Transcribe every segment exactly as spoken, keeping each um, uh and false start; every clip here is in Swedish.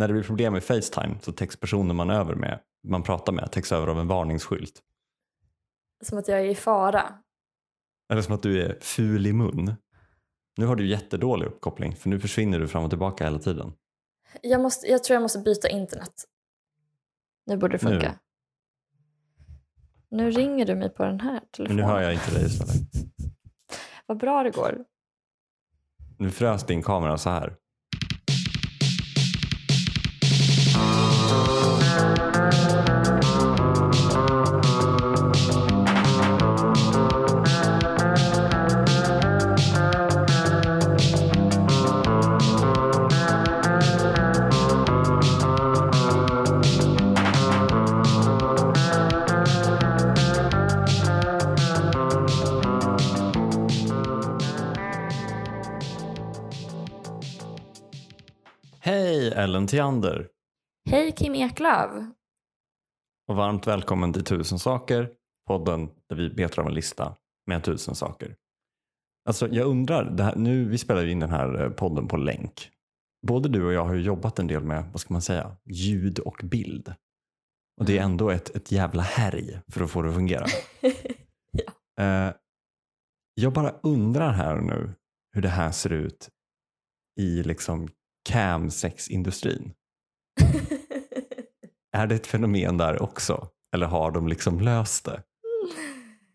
när det blir problem med FaceTime så täcks personen man över med, man pratar med, täcks över av en varningsskylt. Som att jag är i fara. Eller som att du är ful i mun. Nu har du jättedålig uppkoppling, för nu försvinner du fram och tillbaka hela tiden. Jag, måste, jag tror jag måste byta internet. Nu borde det funka. Nu, nu ringer du mig på den här telefonen. Men nu hör jag inte dig istället. Vad bra det går. Nu frös din kamera så här. Ellen Tiander. Hej Kim Eklov. Och varmt välkommen till Tusen Saker, podden där vi betar av en lista med tusen saker. Alltså jag undrar, det här, nu vi spelar in den här podden på länk. Både du och jag har ju jobbat en del med, vad ska man säga, ljud och bild. Och det är ändå ett, ett jävla härj för att få det att fungera. ja. eh, jag bara undrar här nu hur det här ser ut i liksom camsexindustrin. Är det ett fenomen där också? Eller har de liksom löst det?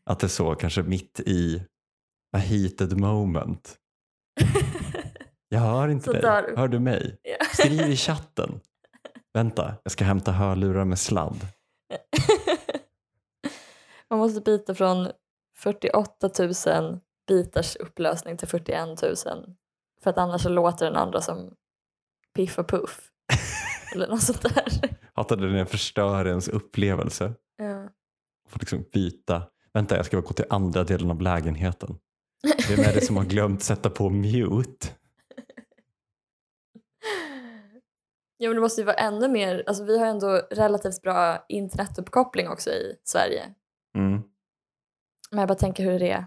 Att det så kanske mitt i a heated moment. Jag hör inte så dig. Där. Hör du mig? Skriv i chatten. Vänta, jag ska hämta hörlurar med sladd. Man måste byta från fyrtioåtta tusen bitars upplösning till fyrtioett tusen. För att annars så låter den andra som piff och puff. Eller något sånt där. Hatade den förstör ens upplevelse. Ja. Får liksom byta. Vänta, jag ska bara gå till andra delen av lägenheten. Vem är det som har glömt sätta på mute? Ja, men det måste ju vara ännu mer. Alltså vi har ändå relativt bra internetuppkoppling också i Sverige. Mm. Men jag bara tänker hur det är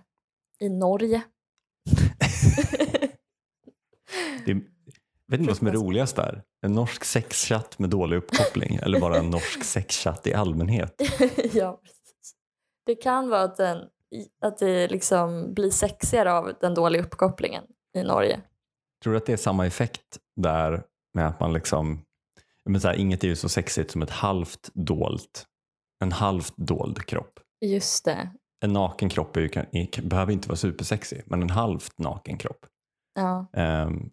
i Norge. Det är, vet inte vad som är roligast där? En norsk sexchatt med dålig uppkoppling eller bara en norsk sexchatt i allmänhet? Ja, precis. Det kan vara att, den, att det liksom blir sexigare av den dåliga uppkopplingen i Norge. Tror du att det är samma effekt där med att man liksom... Men så här, inget är ju så sexigt som ett halvt dolt, en halvt dold kropp. Just det. En naken kropp är ju, behöver inte vara supersexig, men en halvt naken kropp. Ja.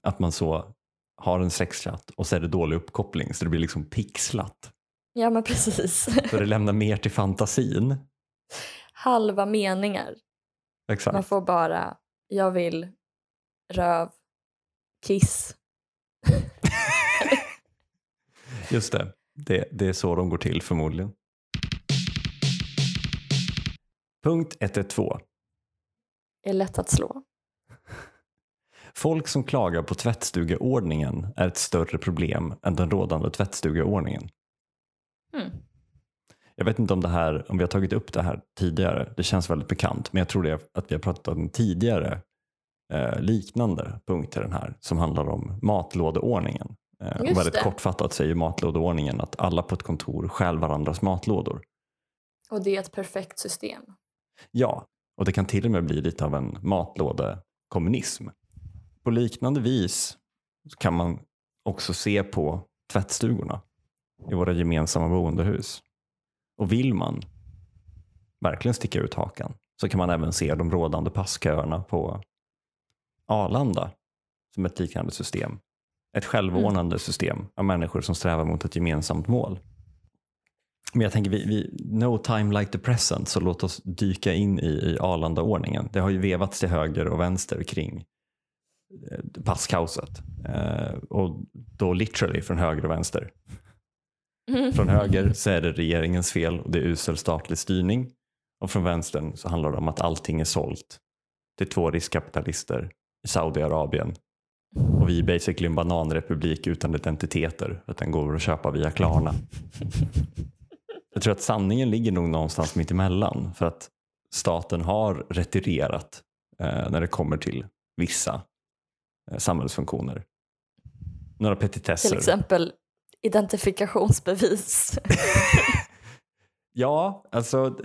Att man så har en sexchatt och så är det dålig uppkoppling så det blir liksom pixlat. Ja, men precis. Så det lämnar mer till fantasin. Halva meningar. Exakt. Man får bara, jag vill röv, kiss. Just det. det. Det är så de går till förmodligen. Punkt ett ett två. Är lätt att slå. Folk som klagar på tvättstugeordningen är ett större problem än den rådande tvättstugeordningen. Mm. Jag vet inte om det här, om vi har tagit upp det här tidigare. Det känns väldigt bekant, men jag tror det är att vi har pratat om tidigare eh, liknande punkter den här som handlar om matlådeordningen. Eh, och väldigt det. Kortfattat säger matlådeordningen att alla på ett kontor stjäl varandras matlådor. Och det är ett perfekt system. Ja, och det kan till och med bli lite av en matlådekommunism. På liknande vis kan man också se på tvättstugorna i våra gemensamma boendehus. Och vill man verkligen sticka ut hakan så kan man även se de rådande passköerna på Arlanda som ett liknande system. Ett självordnande mm. system av människor som strävar mot ett gemensamt mål. Men jag tänker, vi, vi, no time like the present, så låt oss dyka in i, i Arlanda-ordningen. Det har ju vevats till höger och vänster kring passkaoset. Eh, och då literally från höger och vänster. Från höger så är det regeringens fel och det är usel statlig styrning. Och från vänstern så handlar det om att allting är sålt till två riskkapitalister i Saudiarabien. Och vi är basically en bananrepublik utan identiteter. Att den går att köpa via Klarna. Jag tror att sanningen ligger nog någonstans mitt emellan. För att staten har retirerat eh, när det kommer till vissa samhällsfunktioner. Några petitesser. Till exempel identifikationsbevis. Ja, alltså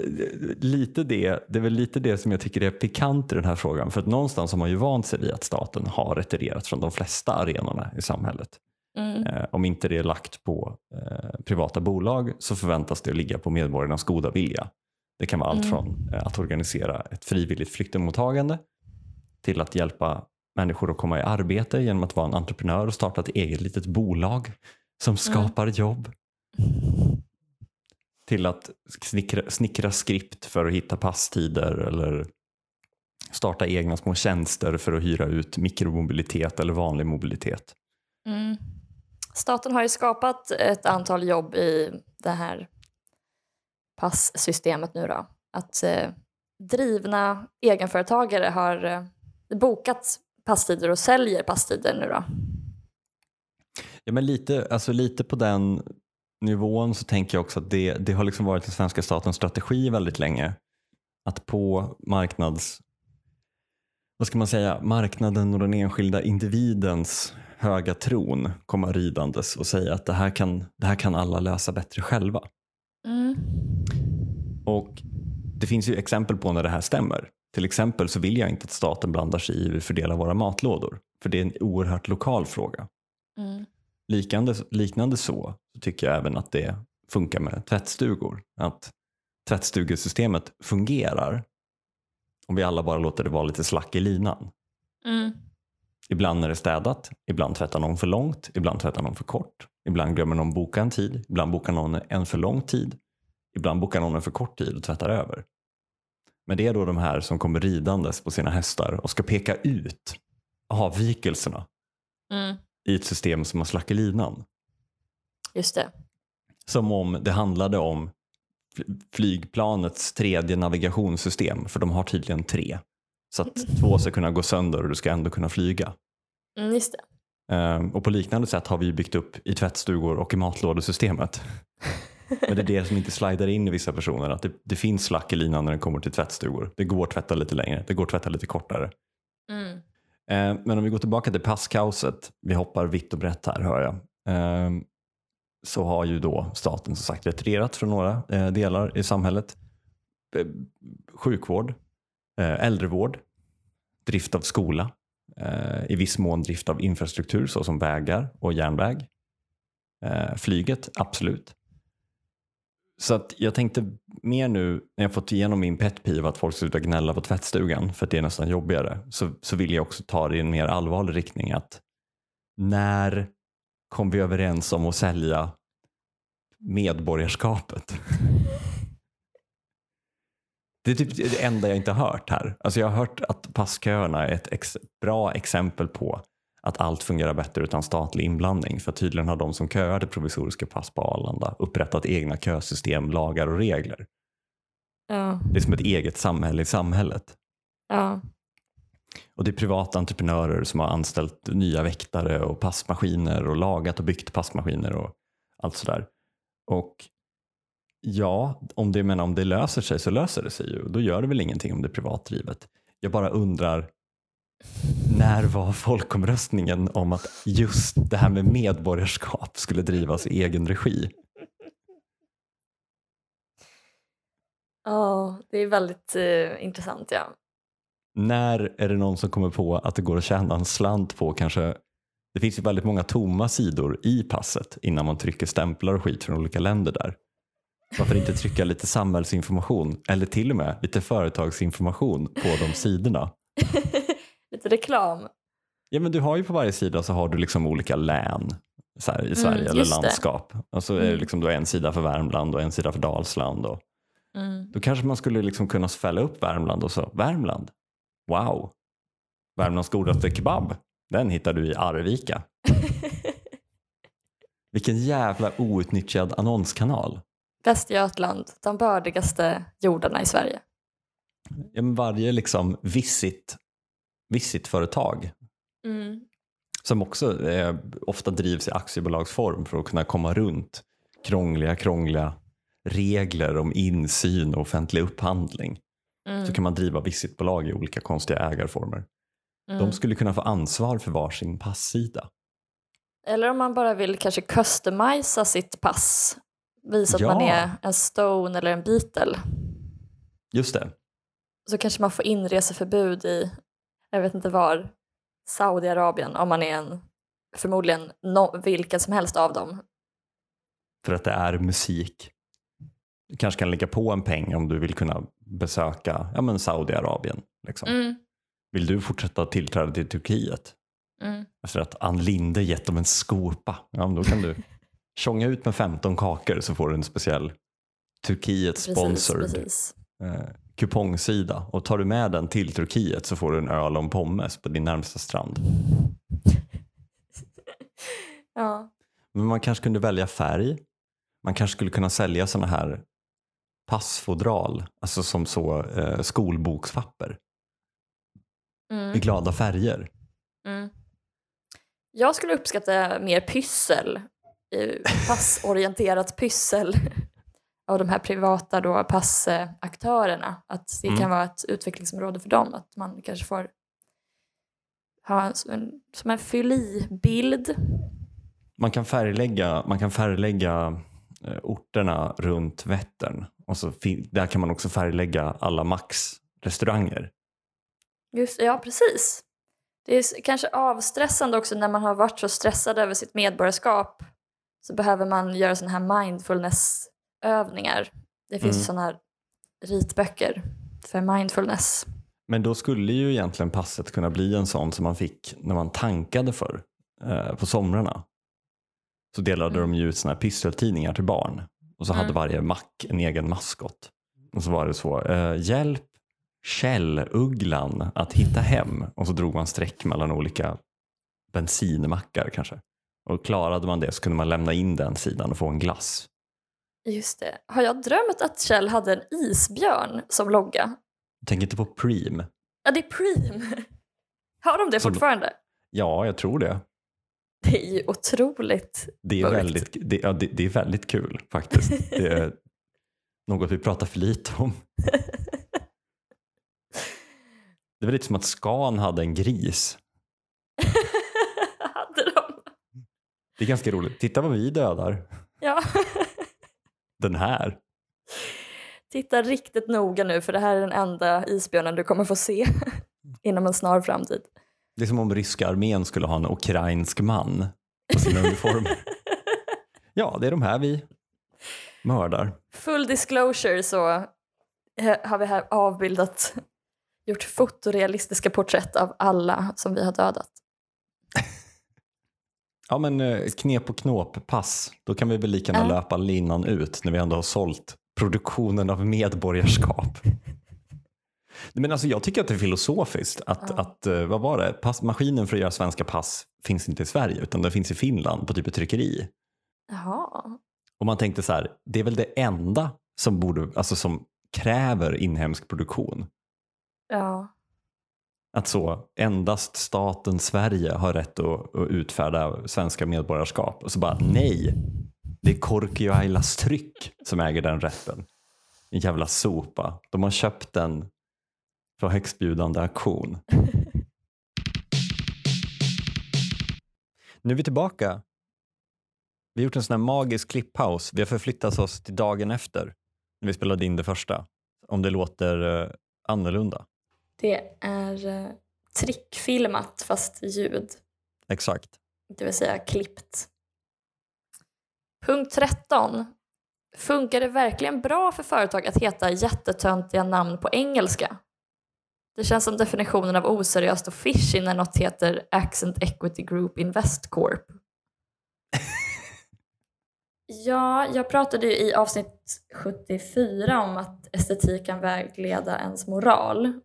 lite det, det är väl lite det som jag tycker är pikant i den här frågan. För att någonstans har man ju vant sig vid att staten har retirerat från de flesta arenorna i samhället. Mm. Eh, om inte det är lagt på eh, privata bolag så förväntas det ligga på medborgarnas goda vilja. Det kan vara allt mm. från eh, att organisera ett frivilligt flyktingmottagande till att hjälpa människor att komma i arbete genom att vara en entreprenör och starta ett eget litet bolag som skapar mm. jobb. Till att snickra, snickra skript för att hitta passtider eller starta egna små tjänster för att hyra ut mikromobilitet eller vanlig mobilitet. Mm. Staten har ju skapat ett antal jobb i det här passystemet nu då. Att eh, drivna egenföretagare har eh, bokat passtider och säljer passtider nu då. Ja, men lite, alltså lite på den nivån så tänker jag också att det, det har liksom varit den svenska statens strategi väldigt länge. Att på marknads, vad ska man säga, marknaden och den enskilda individens höga tron komma ridandes och säga att det här kan, det här kan alla lösa bättre själva. Mm. Och det finns ju exempel på när det här stämmer. Till exempel så vill jag inte att staten blandar sig i hur vi fördelar våra matlådor. För det är en oerhört lokal fråga. Mm. Likande, liknande så, så tycker jag även att det funkar med tvättstugor. Att tvättstugesystemet fungerar om vi alla bara låter det vara lite slack i linan. Mm. Ibland är det städat, ibland tvättar någon för långt, ibland tvättar någon för kort. Ibland glömmer någon boka en tid, ibland bokar någon en för lång tid. Ibland bokar någon en för kort tid och tvättar över. Men det är då de här som kommer ridandes på sina hästar och ska peka ut avvikelserna. Mm. I ett system som har slack i linan. Just det. Som om det handlade om flygplanets tredje navigationssystem. För de har tydligen tre. Så att två ska kunna gå sönder och du ska ändå kunna flyga. Mm, just det. Um, och på liknande sätt har vi byggt upp i tvättstugor och i matlådesystemet. Men det är det som inte slidar in i vissa personer. Att det, det finns slack i linan när det kommer till tvättstugor. Det går att tvätta lite längre. Det går att tvätta lite kortare. Mm. Men om vi går tillbaka till passkaoset, vi hoppar vitt och brett här hör jag, så har ju då staten som sagt retirerat från några delar i samhället. Sjukvård, äldrevård, drift av skola, i viss mån drift av infrastruktur såsom vägar och järnväg. Flyget, absolut. Så att jag tänkte mer nu när jag fått igenom min petpiv att folk slutar gnälla på tvättstugan för att det är nästan jobbigare. Så, så vill jag också ta det i en mer allvarlig riktning att när kom vi överens om att sälja medborgarskapet? Det är typ det enda jag inte har hört här. Alltså jag har hört att passköerna är ett ex- bra exempel på att allt fungerar bättre utan statlig inblandning. För tydligen har de som köade provisoriska pass på Arlanda upprättat egna kösystem, lagar och regler. Ja. Det är som ett eget samhälle i samhället. Ja. Och det är privata entreprenörer som har anställt nya väktare och passmaskiner och lagat och byggt passmaskiner och allt sådär. Och ja, om det, men om det löser sig så löser det sig ju. Då gör det väl ingenting om det är privatdrivet. Jag bara undrar, när var folkomröstningen om att just det här med medborgarskap skulle drivas i egen regi? Ja, oh, det är väldigt uh, intressant, ja. När är det någon som kommer på att det går att tjäna en slant på kanske... Det finns ju väldigt många tomma sidor i passet innan man trycker stämplar och skit från olika länder där. Varför inte trycka lite samhällsinformation eller till och med lite företagsinformation på de sidorna? Lite reklam. Ja, men du har ju på varje sida så har du liksom olika län så här, i Sverige mm, eller landskap. Det. Och så är det liksom, du har en sida för Värmland och en sida för Dalsland. Och, mm. Då kanske man skulle liksom kunna fälla upp Värmland och så. Värmland? Wow. Värmlands godaste kebab. Den hittar du i Arvika. Vilken jävla outnyttjad annonskanal. Västgötland, de bördigaste jordarna i Sverige. Ja, men varje liksom visit Visit-företag mm. som också eh, ofta drivs i aktiebolagsform för att kunna komma runt krångliga, krångliga regler om insyn och offentlig upphandling. Mm. Så kan man driva visitbolag i olika konstiga ägarformer. Mm. De skulle kunna få ansvar för varsin passida. Eller om man bara vill kanske customisa sitt pass. Visa ja. att man är en Stone eller en Beatle. Just det. Så kanske man får inreseförbud i, jag vet inte var, Saudiarabien. Om man är en, förmodligen no, vilken som helst av dem. För att det är musik. Du kanske kan lägga på en peng om du vill kunna besöka ja, men Saudiarabien. Liksom. Mm. Vill du fortsätta tillträda till Turkiet? Mm. Efter att Ann Linde gett dem en skopa. Ja, men då kan du tjonga ut med femton kakor så får du en speciell Turkiet-sponsored eh, kupongsida. Och tar du med den till Turkiet så får du en öl och en pommes på din närmsta strand. Ja. Men man kanske kunde välja färg. Man kanske skulle kunna sälja såna här passfodral. Alltså som så eh, skolbokspapper. Mm. I glada färger. Mm. Jag skulle uppskatta mer pyssel. Passorienterat pyssel av de här privata då passaktörerna. Att det mm. kan vara ett utvecklingsområde för dem. Att man kanske får ha en, som en fylibild. Man kan färglägga, man kan färglägga orterna runt Vättern. Och så fin- där kan man också färglägga alla Max-restauranger. Just, ja, precis. Det är kanske avstressande också när man har varit så stressad över sitt medborgarskap. Så behöver man göra sådana här mindfulness-övningar. Det finns mm. sådana här ritböcker för mindfulness. Men då skulle ju egentligen passet kunna bli en sån som man fick när man tankade för eh, på somrarna. Så delade mm. de ju ut sådana här pysseltidningar till barn. Och så mm. hade varje mack en egen maskott. Och så var det så, eh, hjälp Kjell, ugglan att hitta hem. Och så drog man streck mellan olika bensinmackar kanske. Och klarade man det så kunde man lämna in den sidan och få en glass. Just det. Har jag drömt att Kjell hade en isbjörn som logga? Tänk inte på Prime. Ja, det är Prime. Har de det som, fortfarande? Ja, jag tror det. Det är ju otroligt. Det är, väldigt, det, ja, det, det är väldigt kul faktiskt. Det är något vi pratar för lite om. Det var lite som att Scan hade en gris. Hade de? Det är ganska roligt. Titta vad vi dödar. Ja. Den här. Titta riktigt noga nu för det här är den enda isbjörnen du kommer få se inom en snar framtid. Det är som om ryska armén skulle ha en ukrainsk man på sina uniformer. Ja, det är de här vi mördar. Full disclosure så har vi här avbildat... gjort fotorealistiska porträtt av alla som vi har dödat. Ja, men knep och knåp, pass. Då kan vi väl lika gärna äh. löpa linan ut när vi ändå har sålt produktionen av medborgarskap. Men alltså jag tycker att det är filosofiskt att, äh. att vad var det? Pass, maskinen för att göra svenska pass finns inte i Sverige utan den finns i Finland på typ ett tryckeri. Jaha. Och man tänkte så här, det är väl det enda som borde, alltså som kräver inhemsk produktion. Ja. Att så endast staten Sverige har rätt att, att utfärda svenska medborgarskap. Och så bara nej, det är Korki och Ailas tryck som äger den rätten. En jävla sopa. De har köpt den för högstbjudande auktion. Nu är vi tillbaka. Vi har gjort en sån här magisk klipppaus. Vi har förflyttat oss till dagen efter när vi spelade in det första. Om det låter annorlunda. Det är eh, trickfilmat fast ljud. Exakt. Det vill säga klippt. Punkt tretton. Funkar det verkligen bra för företag att heta jättetöntiga namn på engelska? Det känns som definitionen av oseriöst och fishy när något heter Accent Equity Group Invest Corp. Ja, jag pratade ju i avsnitt sjuttiofyra om att estetik kan vägleda ens moral.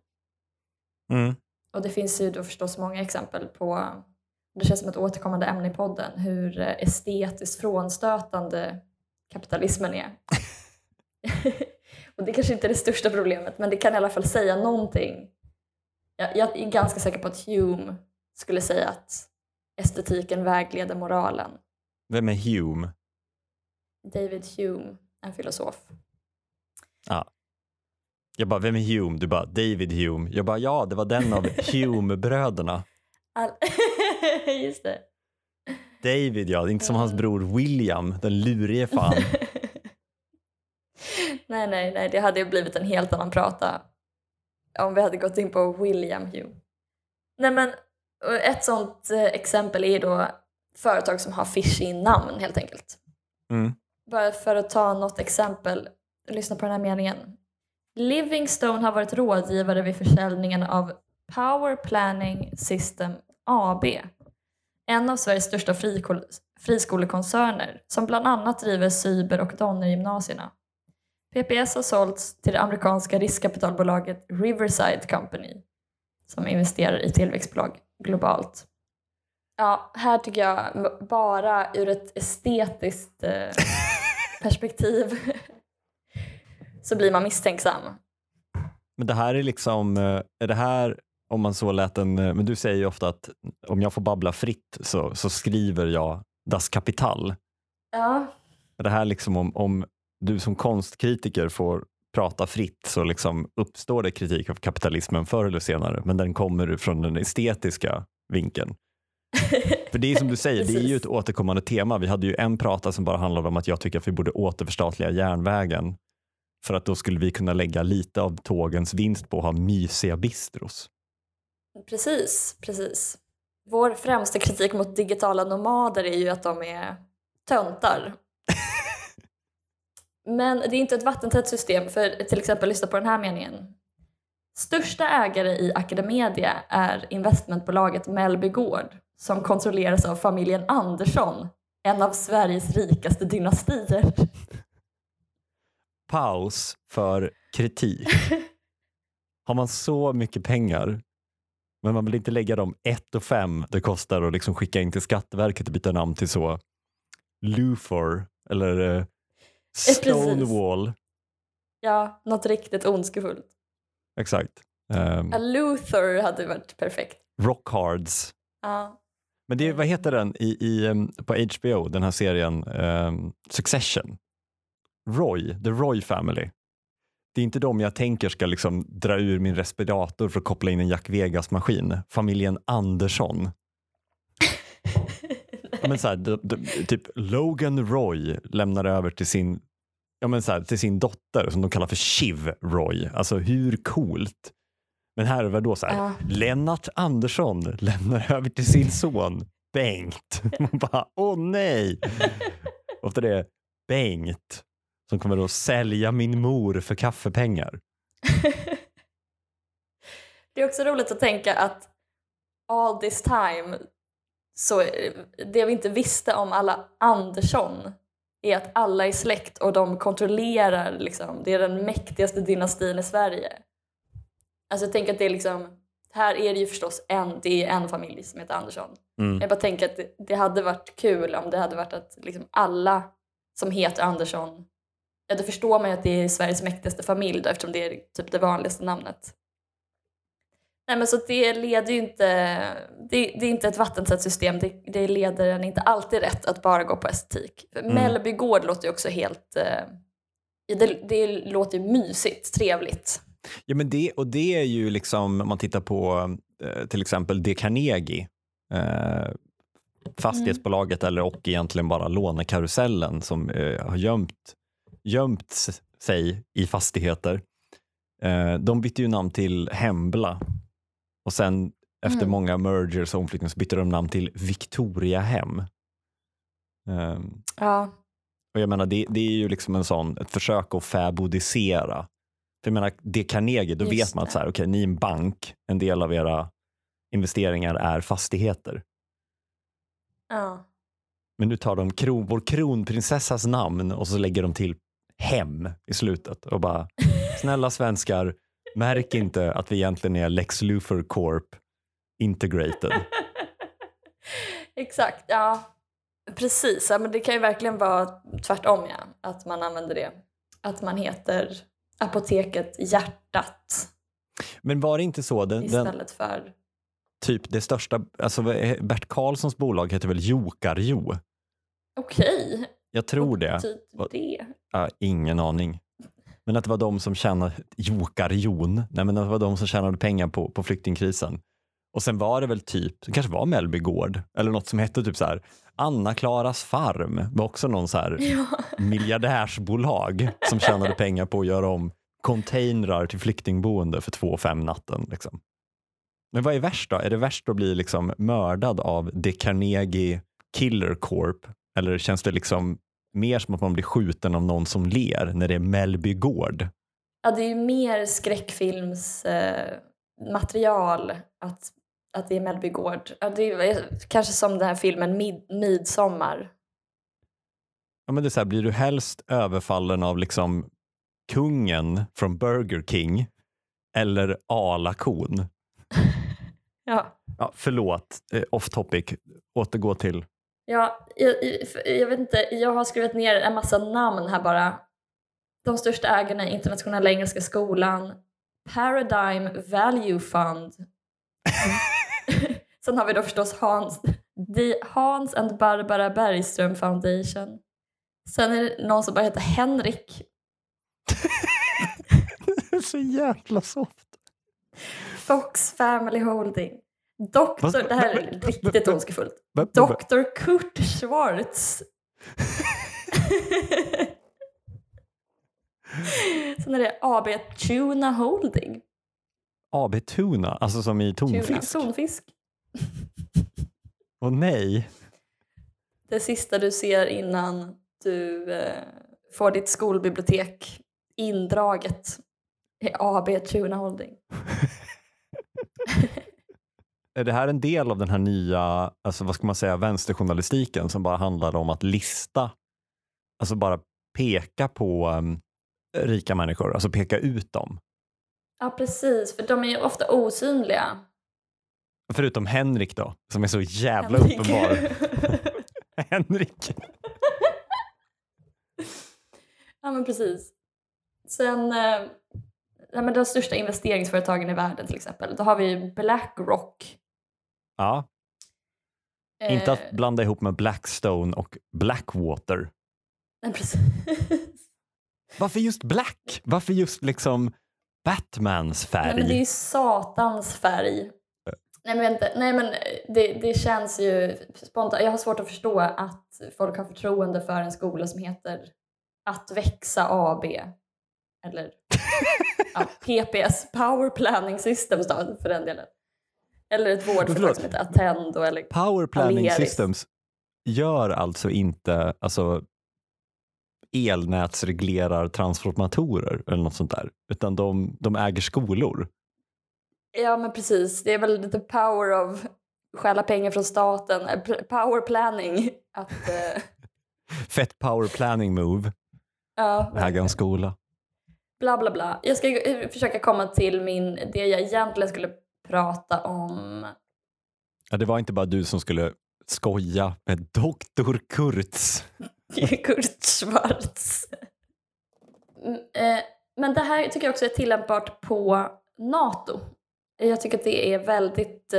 Mm. Och det finns ju då förstås många exempel på, det känns som ett återkommande ämne i podden, hur estetiskt frånstötande kapitalismen är. Och det kanske inte är det största problemet, men det kan i alla fall säga någonting. Jag, jag är ganska säker på att Hume skulle säga att estetiken vägleder moralen. Vem är Hume? David Hume, en filosof. Ja. Ah. Jag bara, vem är Hume? Du bara, David Hume. Jag bara, ja, det var den av Hume-bröderna. All... Just det. David, ja. Inte som hans bror William, den lurige fan. nej, nej, nej. Det hade ju blivit en helt annan prata om vi hade gått in på William Hugh. Nej, men ett sånt exempel är då företag som har fishy namn, helt enkelt. Mm. Bara för att ta något exempel, lyssna på den här meningen. Livingstone har varit rådgivare vid försäljningen av Power Planning System A B. En av Sveriges största frikol- friskolekoncerner som bland annat driver cyber- och Donnergymnasierna. P P S har sålts till det amerikanska riskkapitalbolaget Riverside Company som investerar i tillväxtbolag globalt. Ja, här tycker jag bara ur ett estetiskt eh, perspektiv så blir man misstänksam. Men det här är liksom, är det här om man så lät en, men du säger ju ofta att om jag får babbla fritt så, så skriver jag Das Kapital. Ja. Är det här liksom om, om du som konstkritiker får prata fritt så liksom uppstår det kritik av kapitalismen förr eller senare, men den kommer från den estetiska vinkeln. För det är som du säger, det är ju ett återkommande tema. Vi hade ju en prata som bara handlade om att jag tycker att vi borde återförstatliga järnvägen för att då skulle vi kunna lägga lite av tågens vinst på att ha mysiga bistros. Precis, precis. Vår främsta kritik mot digitala nomader är ju att de är töntar. Men det är inte ett vattentätt system, för till exempel lyssna på den här meningen. Största ägare i Akademedia är investmentbolaget Melbygård som kontrolleras av familjen Andersson, en av Sveriges rikaste dynastier. Paus för kritik. Har man så mycket pengar men man vill inte lägga dem ett och fem det kostar att liksom skicka in till Skatteverket och byta namn till så Lufor eller eh, Stonewall. Precis. Ja, något riktigt ondskefullt. Exakt. Um, A Luther hade varit perfekt. Rockhards. Ja. Men det, vad heter den i, i, på H B O, den här serien um, Succession? Roy, The Roy Family. Det är inte de jag tänker ska liksom dra ur min respirator för att koppla in en Jack Vegas-maskin. Familjen Andersson. Ja, men så här, de, de, typ Logan Roy lämnar över till sin... Ja, men så här, till sin dotter som de kallar för Shiv Roy. Alltså hur coolt. Men här var då så här. Ja. Lennart Andersson lämnar över till sin son Bengt. Man bara, åh nej. Ofta det är Bengt som kommer då sälja min mor för kaffepengar. Det är också roligt att tänka att all this time så det vi inte visste om alla Andersson är att alla är släkt och de kontrollerar liksom, det är den mäktigaste dynastin i Sverige. Alltså jag tänker att det är liksom, här är det ju förstås en, det är en familj som heter Andersson. Mm. Jag bara tänker att det, det hade varit kul om det hade varit att liksom alla som heter Andersson, ja då förstår man ju att det är Sveriges mäktigaste familj då, eftersom det är typ det vanligaste namnet. Nej men så det leder ju inte, det, det är inte ett vattentätt system, det, det leder en inte alltid rätt att bara gå på estetik. Mm. Mellbygård låter ju också helt, det, det låter ju mysigt, trevligt. Ja men det, och det är ju liksom, om man tittar på till exempel det Carnegie, eh, fastighetsbolaget mm. eller och egentligen bara lånekarusellen som eh, har gömt, gömt sig i fastigheter. Eh, de bytte ju namn till Hembla. Och sen efter mm. många mergers och omflyttningar så bytte de namn till Victoria Hem. Um, ja. Och jag menar, det, det är ju liksom en sån, ett försök att fabodisera. För jag menar, det Carnegie, då Just vet man att så här, okej, okay, ni är en bank. En del av era investeringar är fastigheter. Ja. Men nu tar de kron, vår kronprinsessas namn och så lägger de till hem i slutet. Och bara, snälla svenskar. Märk inte att vi egentligen är Lex Luthor Corp integrated. Exakt, ja. Precis, ja, men det kan ju verkligen vara tvärtom, ja. Att man använder det. Att man heter Apoteket Hjärtat. Men var det inte så? Den, istället för... Typ det största... Alltså Bert Karlssons bolag heter väl Jokarjo? Okej. Okay. Jag tror det. Vad betyder det? Ja, ingen aning. Men att det var de som tjänade... Jokarjon. Nej, men att det var de som tjänade pengar på, på flyktingkrisen. Och sen var det väl typ, det kanske var Melbygård eller något som hette typ så här Anna-Klaras farm. Det var också någon så här ja. miljardärsbolag som tjänade pengar på att göra om containrar till flyktingboende för två och fem natten. Liksom. Men vad är värst då? Är det värst att bli liksom mördad av The Carnegie Killer Corp? Eller känns det liksom mer som att man blir skjuten av någon som ler när det är Melbygård? Ja, det är ju mer skräckfilms... Eh... material att, att det är Melbygård. Det är kanske som den här filmen Mid, Midsommar. Ja, men det är så här, blir du helst överfallen av liksom kungen från Burger King eller Ala-kon? ja. ja. Förlåt, off topic. Återgå till. Ja, jag, jag vet inte. Jag har skrivit ner en massa namn här bara. De största ägarna, Internationella Engelska Skolan, Paradigm Value Fund. Sen har vi då förstås Hans, Hans and Barbara Bergström Foundation. Sen är det någon som bara heter Henrik. Det är så jävla soft. Fox Family Holding. Doktor, det här är riktigt ondskefullt. Doktor Kurt Schwartz. Sen är det A B Tuna Holding. A B Tuna, alltså som i tonfisk. Tonfisk. Åh nej. Det sista du ser innan du eh, får ditt skolbibliotek indraget är A B Tuna Holding. Är det här en del av den här nya, alltså vad ska man säga, vänsterjournalistiken som bara handlar om att lista, alltså bara peka på um, rika människor, alltså peka ut dem. Ja, precis. För de är ju ofta osynliga. Förutom Henrik då, som är så jävla Henrik. uppenbar. Henrik. Ja, men precis. Sen, ja, men de största investeringsföretagen i världen till exempel. Då har vi BlackRock. Ja. Eh. Inte att blanda ihop med Blackstone och Blackwater. Ja, precis. Varför just black? Varför just liksom Batmans färg? Nej, men det är ju satans färg. Nej men vänta, nej men det, det känns ju spontant. Jag har svårt att förstå att folk har förtroende för en skola som heter Att växa A B. Eller ja, P P S, Power Planning System för den delen. Eller ett vårdförlag som heter Attendo. Eller Power Planning Aleris. Systems gör alltså inte... Alltså, elnätsreglerar transformatorer eller något sånt där, utan de, de äger skolor. Ja men precis, det är väl lite power of stjäla pengar från staten, power planning att, uh... fett power planning move. Ja, äga en skola. Bla bla bla. Jag ska försöka komma till min, det jag egentligen skulle prata om. Ja, det var inte bara du som skulle skoja med doktor Kurtz. Kurt Schwartz. Men det här tycker jag också är tillämpbart på NATO. Jag tycker att det är väldigt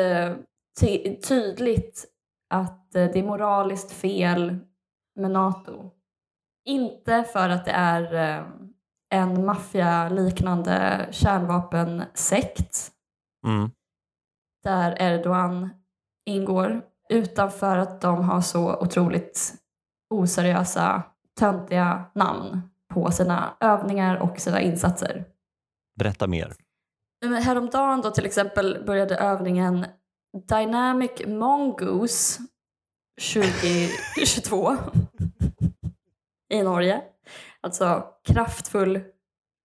ty- tydligt att det är moraliskt fel med NATO. Inte för att det är en maffialiknande kärnvapensekt mm. där Erdogan ingår, utan för att de har så otroligt oseriösa, töntiga namn på sina övningar och sina insatser. Berätta mer. Häromdagen då till exempel började övningen Dynamic Mongoose tjugohundratjugotvå i Norge. Alltså kraftfull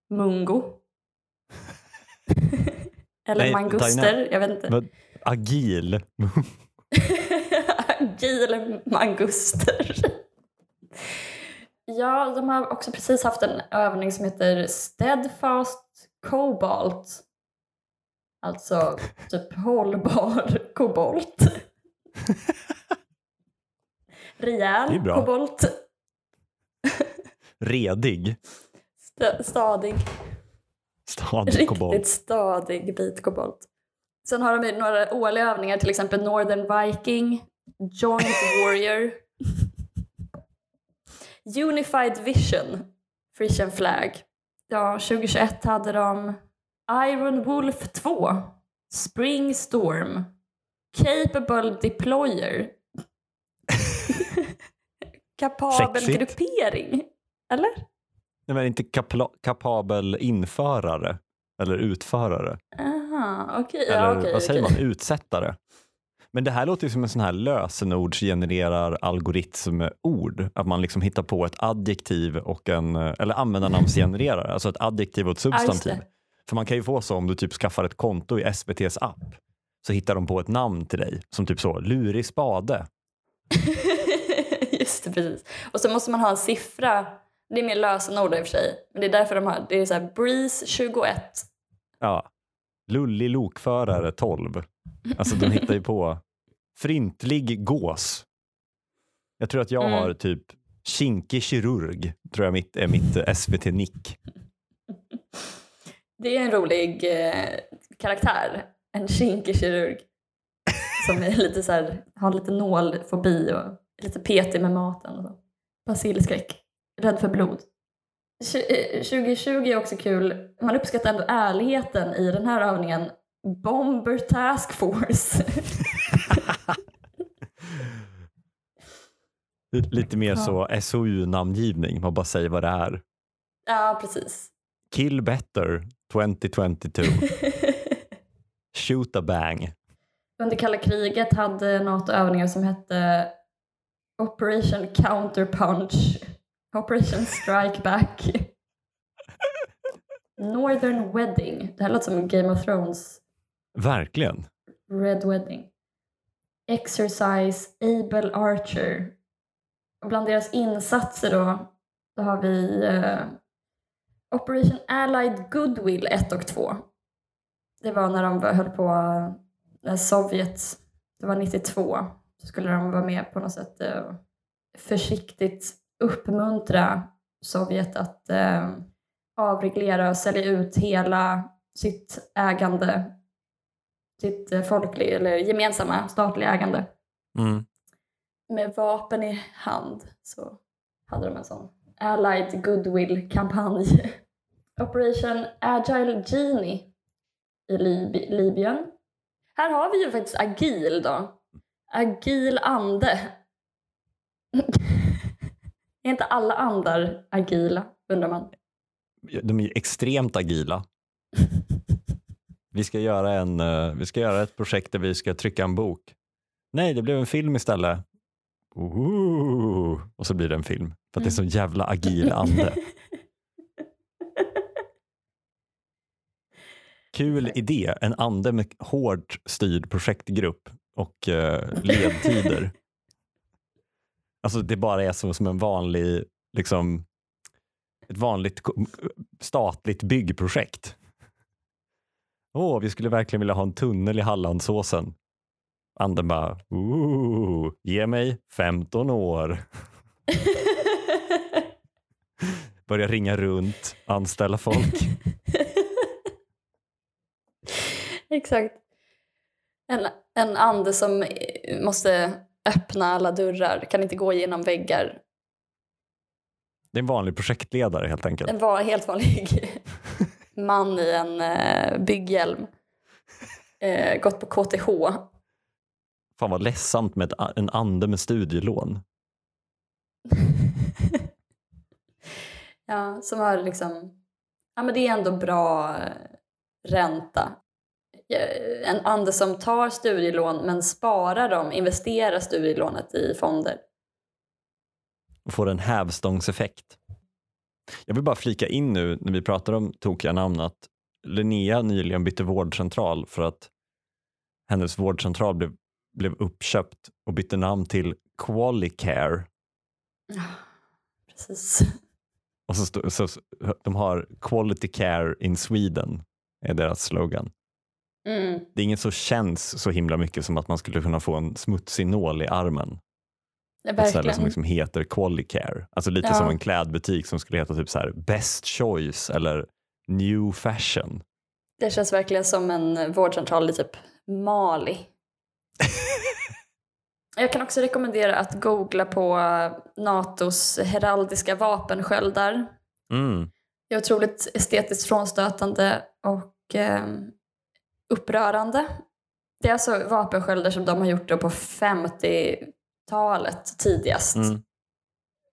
mungo. Eller Nej, manguster, dyna- jag vet inte. Men, agil. Agil manguster. Ja, de har också precis haft en övning som heter Steadfast Cobalt. Alltså typ hållbar kobolt. Rejäl kobolt. Redig. St- stadig. Stadig Riktigt kobolt. Riktigt stadig bit kobolt. Sen har de några årliga övningar, till exempel Northern Viking, Joint Warrior, Unified Vision, Frisian Flag. Ja, tjugohundratjugoett hade de Iron Wolf två, Spring Storm, Capable deployer. Kapabel sexigt. Gruppering. Eller? Nej, men inte kapla- kapabel införare. Eller utförare. Aha, okej. Okay. Eller ja, okay, vad säger okay. man? Utsättare. Men det här låter ju som en sån här lösenordsgenererar algoritmord. Att man liksom hittar på ett adjektiv och en... Eller användarnamnsgenererare. Alltså ett adjektiv och ett substantiv. Ah, för man kan ju få så om du typ skaffar ett konto i S V T:s app. Så hittar de på ett namn till dig. Som typ så, lurig spade. Just det, precis. Och så måste man ha en siffra. Det är mer lösenord i och för sig. Men det är därför de har... Det är så här, Breeze tjugoett. Ja. Lullig lokförare tolv. Alltså de hittar ju på frintlig gås. Jag tror att jag mm. har typ kinkig kirurg, tror jag mitt, är mitt S V T-nick. Det är en rolig eh, karaktär, en kinkig kirurg som är lite så här, har lite nålfobi och lite petig med maten och så. Basilskräck, rädd för blod. tjugo tjugo är också kul. Man uppskattar ändå ärligheten i den här övningen. Bomber Task Force. Lite mer så S O U-namngivning. Man bara säger vad det är. Ja, precis. Kill Better tjugohundratjugotvå. Shoot a bang. Under kalla kriget hade NATO-övningar som hette Operation Counterpunch. Operation Strike Back. Northern Wedding. Det här låter som Game of Thrones. Verkligen. Red Wedding. Exercise Able Archer. Och bland deras insatser då, då har vi eh, Operation Allied Goodwill ett och två. Det var när de höll på när Sovjet, det var nittiotvå, så skulle de vara med på något sätt eh, försiktigt uppmuntra Sovjet att eh, avreglera och sälja ut hela sitt ägande. Sitt folkliga eller gemensamma statliga ägande. Mm. Med vapen i hand så hade de en sån Allied Goodwill-kampanj. Operation Agile Genie i Lib- Libyen. Här har vi ju faktiskt agil då. Agil ande. Är inte alla andar agila, undrar man. De är ju extremt agila. Vi ska göra en vi ska göra ett projekt där vi ska trycka en bok. Nej, det blev en film istället. Ooh. Och så blir det en film för att det är så jävla agil ande. Kul idé, en ande med hårt styrd projektgrupp och ledtider. Alltså det bara är som som en vanlig liksom ett vanligt statligt byggprojekt. Åh, oh, vi skulle verkligen vilja ha en tunnel i Hallandsåsen. Anden bara, ooh, ge mig femton år. Börja ringa runt, anställa folk. Exakt. En, en ande som måste öppna alla dörrar, kan inte gå genom väggar. Det är en vanlig projektledare helt enkelt. En var, helt vanlig man i en eh, bygghjälm. Eh, gått på K T H. Fan vad ledsamt med ett, en ande med studielån. Ja, som har liksom... Ja, men det är ändå bra ränta. En ande som tar studielån men sparar dem, investerar studielånet i fonder. Och får en hävstångseffekt. Jag vill bara flika in nu när vi pratar om tokiga namn att Linnea nyligen bytte vårdcentral för att hennes vårdcentral blev, blev uppköpt och bytte namn till Qualicare. Precis. Och så, stå, så de har Quality Care in Sweden är deras slogan. Mm. Det är inget som känns så himla mycket som att man skulle kunna få en smutsig nål i armen. Ett ställe som liksom heter Qualicare. Alltså lite ja. Som en klädbutik som skulle heta typ så här Best Choice eller New Fashion. Det känns verkligen som en vårdcentral i typ Mali. Jag kan också rekommendera att googla på NATOs heraldiska vapensköldar. Mm. Det är otroligt estetiskt frånstötande och eh, upprörande. Det är alltså vapenskölder som de har gjort då på femtiotalet tidigast. Mm.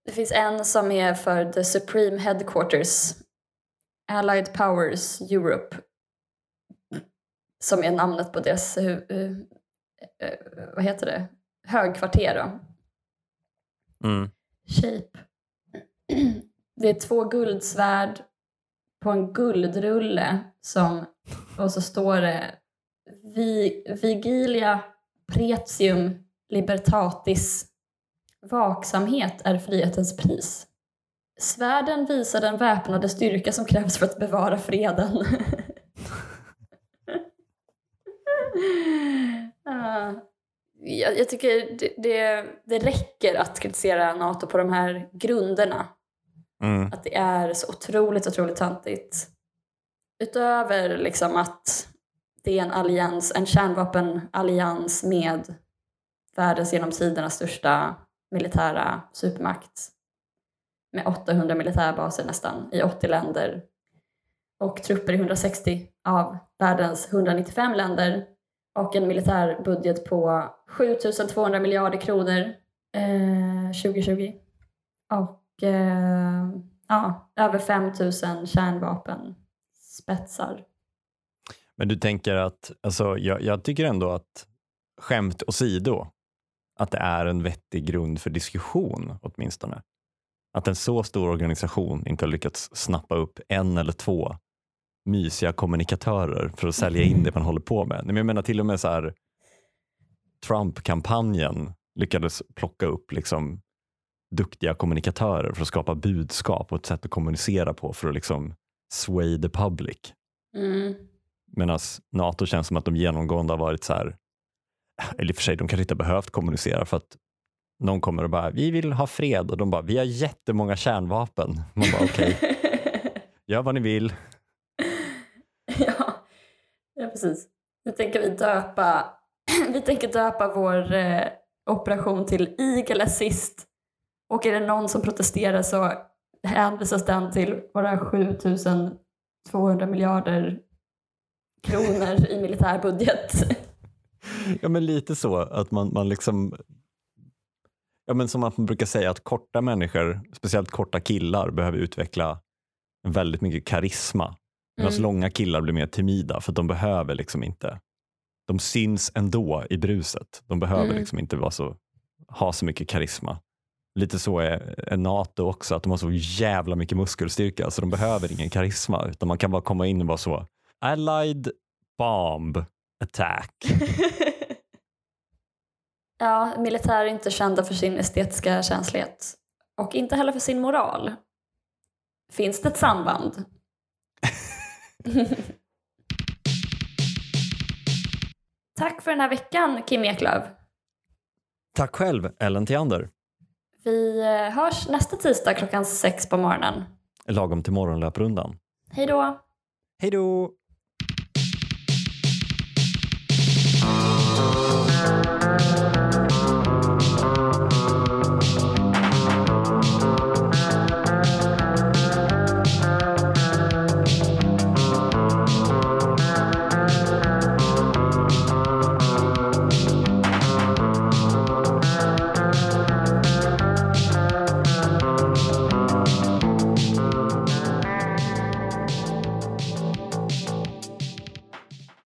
Det finns en som är för The Supreme Headquarters, Allied Powers Europe, som är namnet på deras uh, uh, uh, vad heter det? Högkvarter då. Mm. Shape. Det är två guldsvärd på en guldrulle som, och så står det Vi, Vigilia Pretium Libertatis, vaksamhet är frihetens pris. Svärden visar den väpnade styrka som krävs för att bevara freden. uh, jag, jag tycker det, det, det räcker att kritisera NATO på de här grunderna. Mm. Att det är så otroligt, otroligt tantigt. Utöver liksom att det är en allians, en kärnvapenallians med världens genom tidernas största militära supermakt. Med åttahundra militärbaser nästan i åttio länder. Och trupper i hundrasextio av världens hundranittiofem länder. Och en militärbudget på sjutusentvåhundra miljarder kronor eh, tjugotjugo. Och eh, ja, över femtusen kärnvapen spetsar. Men du tänker att, alltså, jag, jag tycker ändå att, skämt åsido, att det är en vettig grund för diskussion åtminstone. Att en så stor organisation inte har lyckats snappa upp en eller två mysiga kommunikatörer för att sälja in det man håller på med. Men jag menar till och med så här, Trump-kampanjen lyckades plocka upp liksom duktiga kommunikatörer för att skapa budskap och ett sätt att kommunicera på för att liksom sway the public. Mm. Medan NATO känns som att de genomgående har varit så här, eller för sig, de kanske inte behövt kommunicera för att någon kommer och bara, vi vill ha fred, och de bara, vi har jättemånga kärnvapen. Man bara, okej, okay. Gör vad ni vill. Ja, ja precis. Nu tänker vi döpa, vi tänker döpa vår eh, operation till Eagle Assist, och är det någon som protesterar så hänvisas den till våra sjutusentvåhundra miljarder kronor i militärbudget. Ja, men lite så att man, man liksom, ja, men som man brukar säga att korta människor, speciellt korta killar, behöver utveckla väldigt mycket karisma. Medan mm. långa killar blir mer timida för att de behöver liksom inte, de syns ändå i bruset. De behöver mm. liksom inte vara så, ha så mycket karisma. Lite så är, är NATO också, att de har så jävla mycket muskelstyrka så de behöver ingen karisma, utan man kan bara komma in och bara så, Allied bomb attack. Ja, militär är inte kända för sin estetiska känslighet. Och inte heller för sin moral. Finns det ett samband? Tack för den här veckan, Kim Eklov. Tack själv, Ellen Tiander. Vi hörs nästa tisdag klockan sex på morgonen. Lagom till morgonlöprundan. Hej då. Hej då.